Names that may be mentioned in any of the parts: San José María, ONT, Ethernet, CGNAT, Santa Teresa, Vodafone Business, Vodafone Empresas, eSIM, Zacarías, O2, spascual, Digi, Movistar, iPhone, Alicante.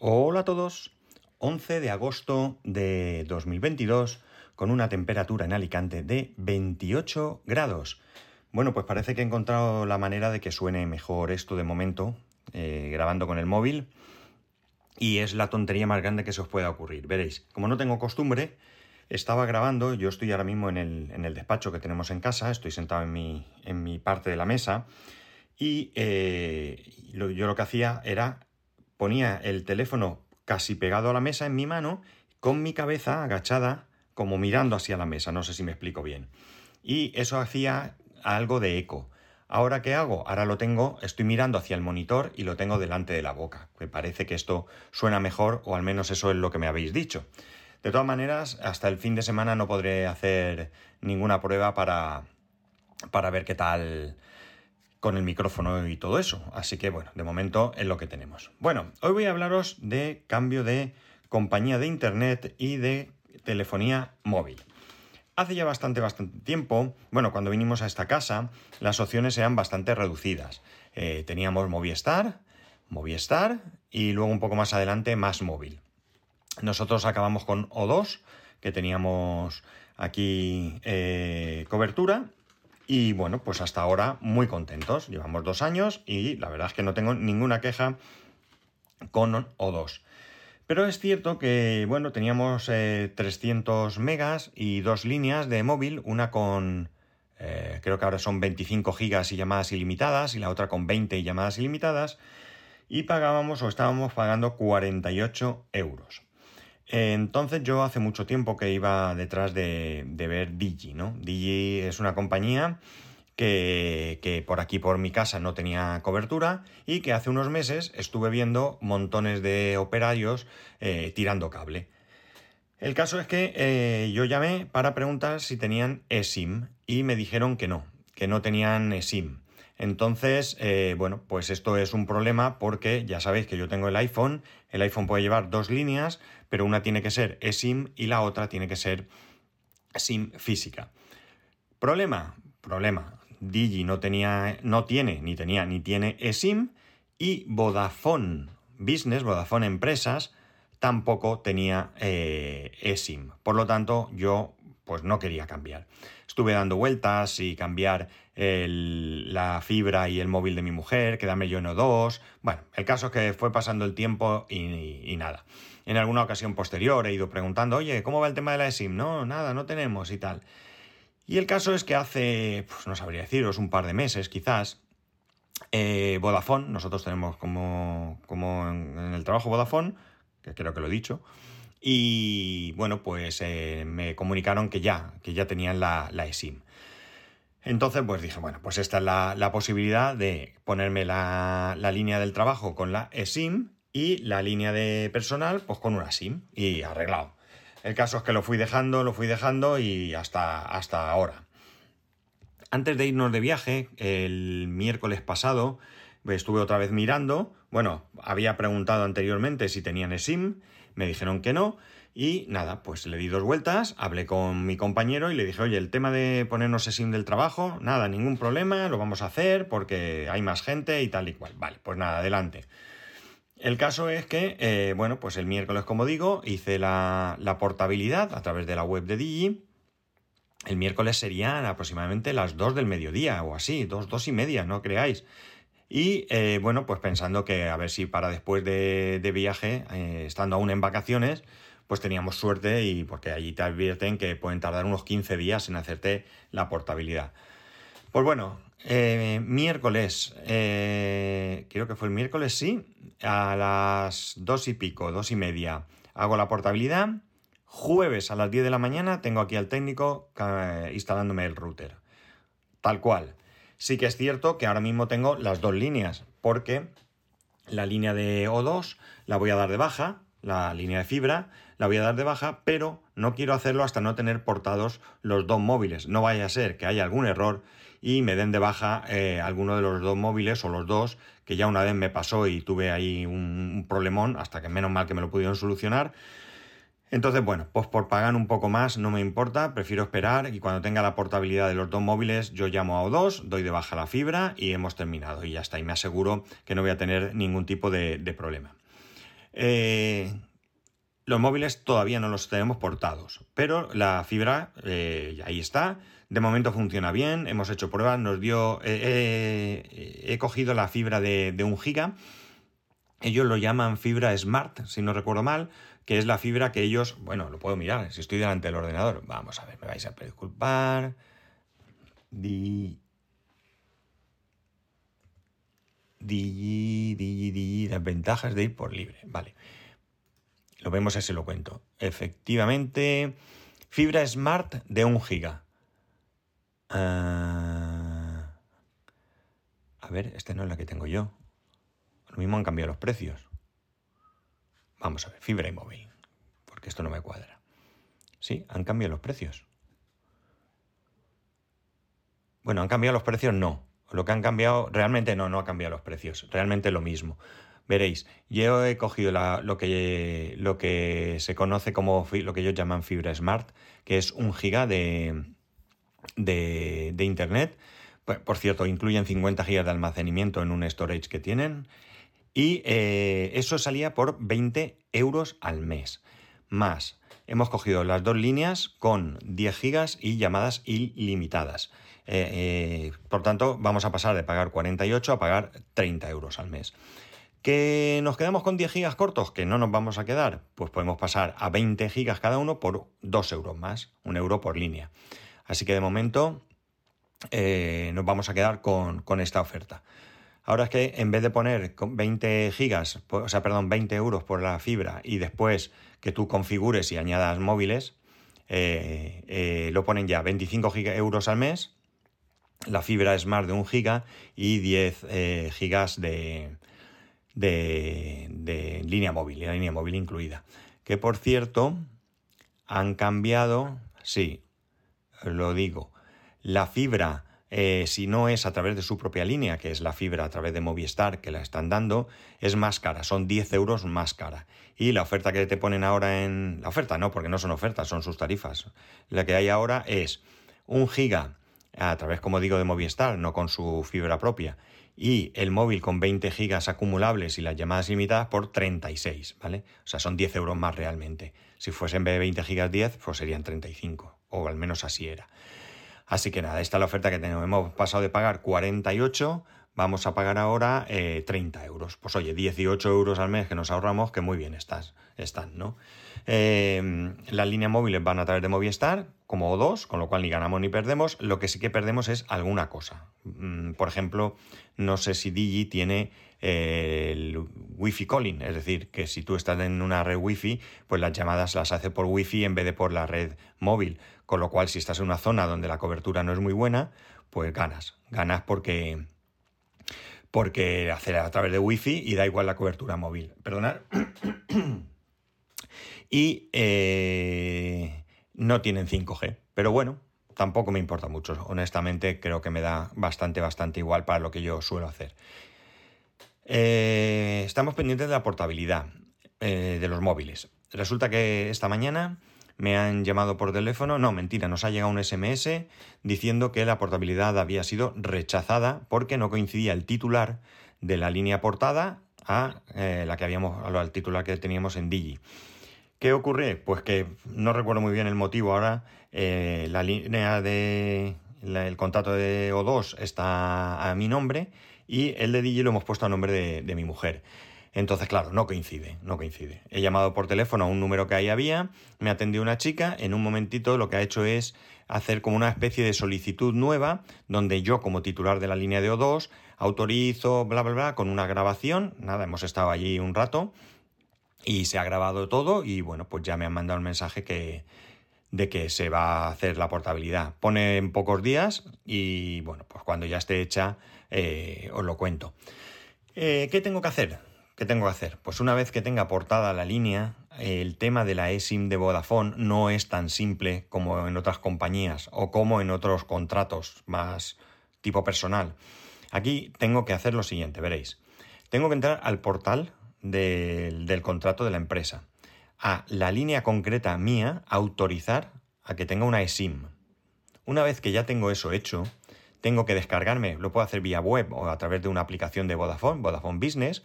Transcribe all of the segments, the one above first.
Hola a todos, 11 de agosto de 2022 con una temperatura en Alicante de 28 grados. Bueno, pues parece que he encontrado la manera de que suene mejor esto de momento, grabando con el móvil, y es la tontería más grande que se os pueda ocurrir. Veréis, como no tengo costumbre, estaba grabando, yo estoy ahora mismo en el despacho que tenemos en casa, estoy sentado en mi parte de la mesa, y yo lo que hacía era ponía el teléfono casi pegado a la mesa en mi mano, con mi cabeza agachada, como mirando hacia la mesa, no sé si me explico bien. Y eso hacía algo de eco. ¿Ahora qué hago? Ahora estoy mirando hacia el monitor y lo tengo delante de la boca. Me parece que esto suena mejor, o al menos eso es lo que me habéis dicho. De todas maneras, hasta el fin de semana no podré hacer ninguna prueba para ver qué tal con el micrófono y todo eso. Así que bueno, de momento es lo que tenemos. Bueno, hoy voy a hablaros de cambio de compañía de internet y de telefonía móvil. Hace ya bastante tiempo, bueno, cuando vinimos a esta casa, las opciones eran bastante reducidas. Teníamos Movistar y luego un poco más adelante Más Móvil. Nosotros acabamos con O2, que teníamos aquí cobertura. Y bueno, pues hasta ahora muy contentos. Llevamos 2 años y la verdad es que no tengo ninguna queja con O2. Pero es cierto que, bueno, teníamos 300 megas y 2 líneas de móvil, una con, creo que ahora son 25 gigas y llamadas ilimitadas, y la otra con 20 y llamadas ilimitadas, y pagábamos o estábamos pagando 48 euros. Entonces yo hace mucho tiempo que iba detrás de ver Digi, ¿no? Digi es una compañía que por aquí, por mi casa, no tenía cobertura y que hace unos meses estuve viendo montones de operarios tirando cable. El caso es que yo llamé para preguntar si tenían eSIM y me dijeron que no tenían eSIM. Entonces, bueno, pues esto es un problema porque ya sabéis que yo tengo el iPhone puede llevar 2 líneas, pero una tiene que ser eSIM y la otra tiene que ser SIM física. Problema. Digi no tiene eSIM, y Vodafone Business, Vodafone Empresas, tampoco tenía eSIM. Por lo tanto, yo pues no quería cambiar. Estuve dando vueltas y cambiar la fibra y el móvil de mi mujer, quedarme yo en O2. Bueno, el caso es que fue pasando el tiempo y nada. En alguna ocasión posterior he ido preguntando, oye, ¿cómo va el tema de la eSIM? No, nada, no tenemos y tal. Y el caso es que hace, pues no sabría deciros, un par de meses quizás, Vodafone, nosotros tenemos como en el trabajo Vodafone, que creo que lo he dicho, y bueno, pues me comunicaron que ya tenían la eSIM. Entonces pues dije, bueno, pues esta es la posibilidad de ponerme la línea del trabajo con la eSIM y la línea de personal pues con una SIM, y arreglado. El caso es que lo fui dejando y hasta ahora. Antes de irnos de viaje, el miércoles pasado, estuve otra vez mirando. Bueno, había preguntado anteriormente si tenían eSIM, me dijeron que no, y nada, pues le di 2 vueltas, hablé con mi compañero y le dije, oye, el tema de ponernos eSIM del trabajo, nada, ningún problema, lo vamos a hacer porque hay más gente y tal y cual. Vale, pues nada, adelante. El caso es que, bueno, pues el miércoles, como digo, hice la portabilidad a través de la web de Digi. El miércoles serían aproximadamente las 2 del mediodía o así, 2:30, no creáis. Y bueno, pues pensando que a ver si para después de viaje, estando aún en vacaciones, pues teníamos suerte, y porque allí te advierten que pueden tardar unos 15 días en hacerte la portabilidad. Pues bueno, miércoles, creo que fue el miércoles, sí, a las 2 y pico, 2:30, hago la portabilidad. Jueves a las 10 de la mañana tengo aquí al técnico instalándome el router. Tal cual. Sí que es cierto que ahora mismo tengo las 2 líneas, porque la línea de O2 la voy a dar de baja, la línea de fibra la voy a dar de baja, pero no quiero hacerlo hasta no tener portados los 2 móviles. No vaya a ser que haya algún error y me den de baja alguno de los 2 móviles o los 2, que ya una vez me pasó y tuve ahí un problemón, hasta que menos mal que me lo pudieron solucionar. Entonces, bueno, pues por pagar un poco más no me importa, prefiero esperar, y cuando tenga la portabilidad de los 2 móviles yo llamo a O2, doy de baja la fibra y hemos terminado, y ya está, y me aseguro que no voy a tener ningún tipo de problema. Los móviles todavía no los tenemos portados, pero la fibra ahí está. De momento funciona bien, hemos hecho pruebas, nos dio... he cogido la fibra de 1 giga. Ellos lo llaman fibra Smart, si no recuerdo mal, que es la fibra que ellos... Bueno, lo puedo mirar, si estoy delante del ordenador. Vamos a ver, me vais a disculpar. Digi, las ventajas de ir por libre. Vale, lo vemos así, lo cuento. Efectivamente, fibra Smart de 1 giga. A ver, esta no es la que tengo yo. Lo mismo han cambiado los precios. Vamos a ver, fibra y móvil, porque esto no me cuadra. Sí, han cambiado los precios. Bueno, han cambiado los precios, no. Lo que han cambiado, realmente no ha cambiado los precios. Realmente lo mismo. Veréis, yo he cogido lo que se conoce como lo que ellos llaman fibra Smart, que es 1 giga de internet. Por cierto, incluyen 50 GB de almacenamiento en un storage que tienen. Y eso salía por 20 euros al mes. Más, hemos cogido las dos líneas con 10 GB y llamadas ilimitadas. Por tanto, vamos a pasar de pagar 48 a pagar 30 euros al mes. ¿Que nos quedamos con 10 gigas cortos? Que no nos vamos a quedar. Pues podemos pasar a 20 gigas cada uno por 2 euros más, 1 euro por línea. Así que de momento... nos vamos a quedar con esta oferta. Ahora es que en vez de poner 20 euros por la fibra y después que tú configures y añadas móviles, lo ponen ya 25 euros al mes, la fibra Smart de 1 giga y 10 gigas de línea móvil incluida. Que por cierto, han cambiado, sí, lo digo, la fibra, si no es a través de su propia línea, que es la fibra a través de Movistar, que la están dando, es más cara, son 10 euros más cara. Y la oferta que te ponen ahora en... La oferta no, porque no son ofertas, son sus tarifas. La que hay ahora es 1 giga a través, como digo, de Movistar, no con su fibra propia, y el móvil con 20 gigas acumulables y las llamadas limitadas por 36, ¿vale? O sea, son 10 euros más realmente. Si fuese en vez de 20 gigas 10, pues serían 35, o al menos así era. Así que nada, esta es la oferta que tenemos. Hemos pasado de pagar 48, vamos a pagar ahora 30 euros. Pues oye, 18 euros al mes que nos ahorramos, que muy bien están, ¿no? Las líneas móviles van a través de Movistar, como O2, con lo cual ni ganamos ni perdemos. Lo que sí que perdemos es alguna cosa. Por ejemplo, no sé si Digi tiene el Wi-Fi calling, es decir, que si tú estás en una red Wi-Fi, pues las llamadas las hace por Wi-Fi en vez de por la red móvil, con lo cual si estás en una zona donde la cobertura no es muy buena, pues ganas porque hacer a través de Wi-Fi y da igual la cobertura móvil. Perdonad. Y no tienen 5G, pero bueno, tampoco me importa mucho. Honestamente, creo que me da bastante igual para lo que yo suelo hacer. Estamos pendientes de la portabilidad de los móviles. Resulta que esta mañana me han llamado por teléfono, no, mentira, nos ha llegado un SMS diciendo que la portabilidad había sido rechazada porque no coincidía el titular de la línea portada al titular que teníamos en Digi. ¿Qué ocurre? Pues que no recuerdo muy bien el motivo ahora. La línea el contrato de O2 está a mi nombre y el de Digi lo hemos puesto a nombre de mi mujer. Entonces, claro, no coincide. He llamado por teléfono a un número que ahí había, me atendió una chica, en un momentito lo que ha hecho es hacer como una especie de solicitud nueva, donde yo, como titular de la línea de O2, autorizo, bla, bla, bla, con una grabación. Nada, hemos estado allí un rato y se ha grabado todo y, bueno, pues ya me han mandado un mensaje de que se va a hacer la portabilidad. Pone en pocos días y, bueno, pues cuando ya esté hecha os lo cuento. ¿Qué tengo que hacer? Pues una vez que tenga portada la línea, el tema de la eSIM de Vodafone no es tan simple como en otras compañías o como en otros contratos más tipo personal. Aquí tengo que hacer lo siguiente, veréis. Tengo que entrar al portal del contrato de la empresa, a la línea concreta mía, autorizar a que tenga una eSIM. Una vez que ya tengo eso hecho, tengo que descargarme, lo puedo hacer vía web o a través de una aplicación de Vodafone Business,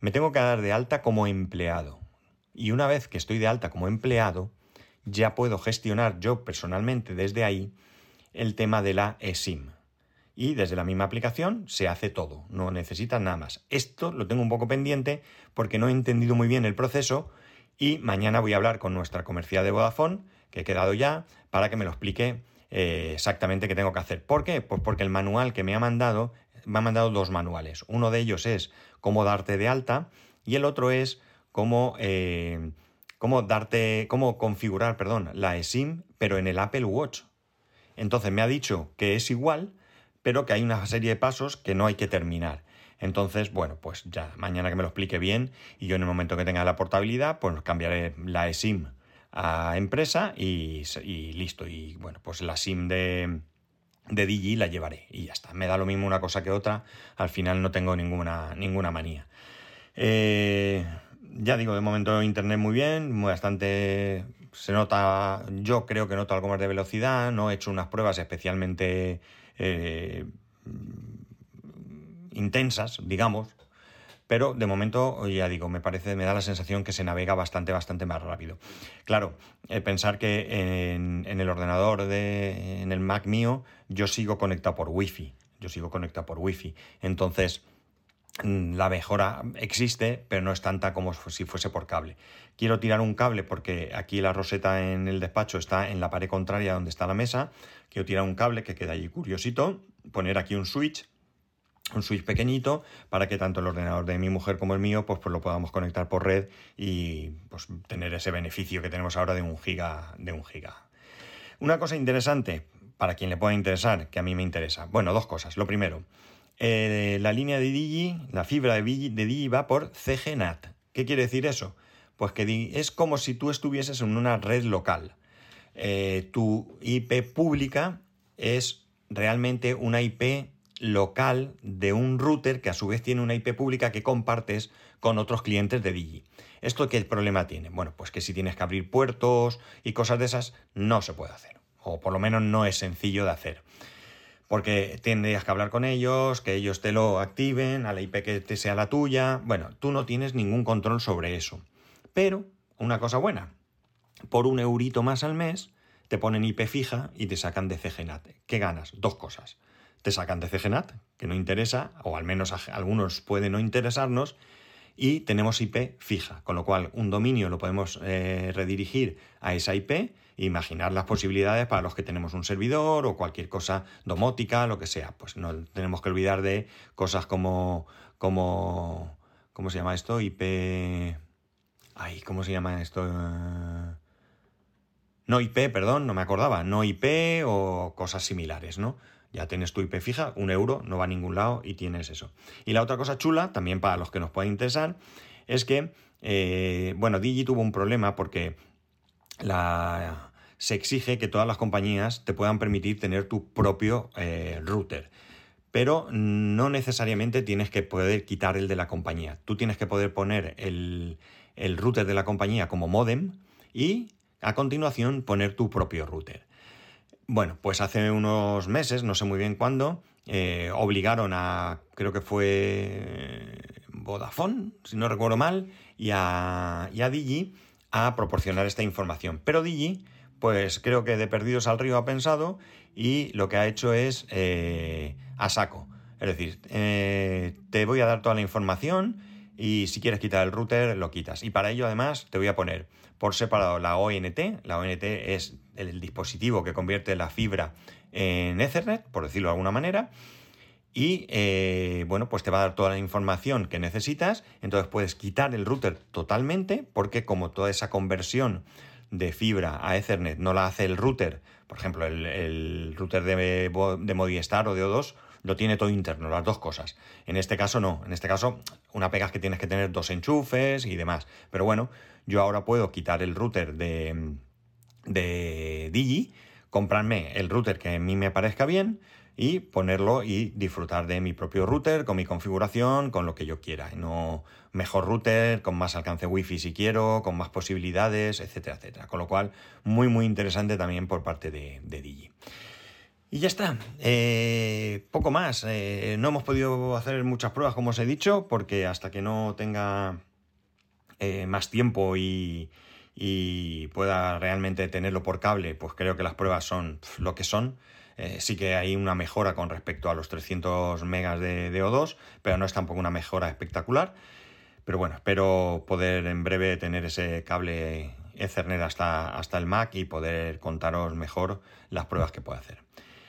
me tengo que dar de alta como empleado. Y una vez que estoy de alta como empleado, ya puedo gestionar yo personalmente desde ahí el tema de la eSIM. Y desde la misma aplicación se hace todo, no necesitas nada más. Esto lo tengo un poco pendiente porque no he entendido muy bien el proceso y mañana voy a hablar con nuestra comercial de Vodafone, que he quedado ya, para que me lo explique exactamente qué tengo que hacer. ¿Por qué? Pues porque el manual que me ha mandado dos manuales. Uno de ellos es cómo darte de alta y el otro es cómo configurar la eSIM, pero en el Apple Watch. Entonces me ha dicho que es igual, pero que hay una serie de pasos que no hay que terminar. Entonces, bueno, pues ya mañana que me lo explique bien y yo en el momento que tenga la portabilidad, pues cambiaré la eSIM a empresa y listo. Y bueno, pues la SIM de Digi la llevaré y ya está. Me da lo mismo una cosa que otra, al final no tengo ninguna manía. Ya digo, de momento internet muy bien, bastante... Se nota, yo creo que noto algo más de velocidad, no he hecho unas pruebas especialmente intensas, digamos, pero de momento, ya digo, me da la sensación que se navega bastante más rápido. Claro, pensar que en el ordenador, en el Mac mío, yo sigo conectado por Wi-Fi, entonces... La mejora existe, pero no es tanta como si fuese por cable. Quiero tirar un cable porque aquí la roseta en el despacho está en la pared contraria donde está la mesa. Quiero tirar un cable que queda allí curiosito, poner aquí un switch pequeñito para que tanto el ordenador de mi mujer como el mío pues lo podamos conectar por red y pues tener ese beneficio que tenemos ahora de un giga. Una cosa interesante, para quien le pueda interesar, que a mí me interesa. Bueno, dos cosas. Lo primero... La línea de Digi, la fibra de Digi va por CGNAT. ¿Qué quiere decir eso? Pues que es como si tú estuvieses en una red local. Tu IP pública es realmente una IP local de un router que a su vez tiene una IP pública que compartes con otros clientes de Digi. ¿Esto qué problema tiene? Bueno, pues que si tienes que abrir puertos y cosas de esas, no se puede hacer. O por lo menos no es sencillo de hacer. Porque tendrías que hablar con ellos, que ellos te lo activen, a la IP que te sea la tuya... Bueno, tú no tienes ningún control sobre eso. Pero, una cosa buena, por €1 más al mes te ponen IP fija y te sacan de CGNAT. ¿Qué ganas? Dos cosas. Te sacan de CGNAT, que no interesa, o al menos a algunos puede no interesarnos, y tenemos IP fija, con lo cual un dominio lo podemos redirigir a esa IP... Imaginar las posibilidades para los que tenemos un servidor o cualquier cosa domótica, lo que sea. Pues no tenemos que olvidar de cosas como ¿cómo se llama esto? No IP o cosas similares, ¿no? Ya tienes tu IP fija, €1, no va a ningún lado y tienes eso. Y la otra cosa chula, también para los que nos pueda interesar, es que, Digi tuvo un problema porque... Se exige que todas las compañías te puedan permitir tener tu propio router, pero no necesariamente tienes que poder quitar el de la compañía. Tú tienes que poder poner el router de la compañía como módem y a continuación poner tu propio router. Bueno, pues hace unos meses, no sé muy bien cuándo, obligaron a, creo que fue Vodafone, si no recuerdo mal, y a Digi a proporcionar esta información. Pero Digi, pues creo que de perdidos al río ha pensado y lo que ha hecho es a saco. Es decir, te voy a dar toda la información y si quieres quitar el router, lo quitas. Y para ello, además, te voy a poner por separado la ONT. La ONT es el dispositivo que convierte la fibra en Ethernet, por decirlo de alguna manera. Y, pues te va a dar toda la información que necesitas. Entonces puedes quitar el router totalmente porque como toda esa conversión de fibra a Ethernet no la hace el router, por ejemplo, el router de Movistar o de O2 lo tiene todo interno, las dos cosas. En este caso no. En este caso una pega es que tienes que tener dos enchufes y demás. Pero bueno, yo ahora puedo quitar el router de Digi, comprarme el router que a mí me parezca bien, y ponerlo y disfrutar de mi propio router con mi configuración, con lo que yo quiera. No mejor router, con más alcance wifi si quiero, con más posibilidades, etcétera, etcétera. Con lo cual, muy interesante también por parte de Digi. Y ya está, poco más. No hemos podido hacer muchas pruebas, como os he dicho, porque hasta que no tenga más tiempo y pueda realmente tenerlo por cable, pues creo que las pruebas son lo que son. Sí que hay una mejora con respecto a los 300 megas de O2, pero no es tampoco una mejora espectacular. Pero bueno, espero poder en breve tener ese cable Ethernet hasta el Mac y poder contaros mejor las pruebas que puedo hacer.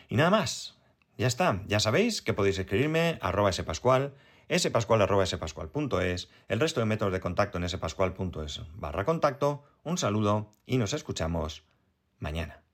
Y nada más, ya está. Ya sabéis que podéis escribirme @spascual, spascual@spascual.es, el resto de métodos de contacto en spascual.es/contacto. Un saludo y nos escuchamos mañana.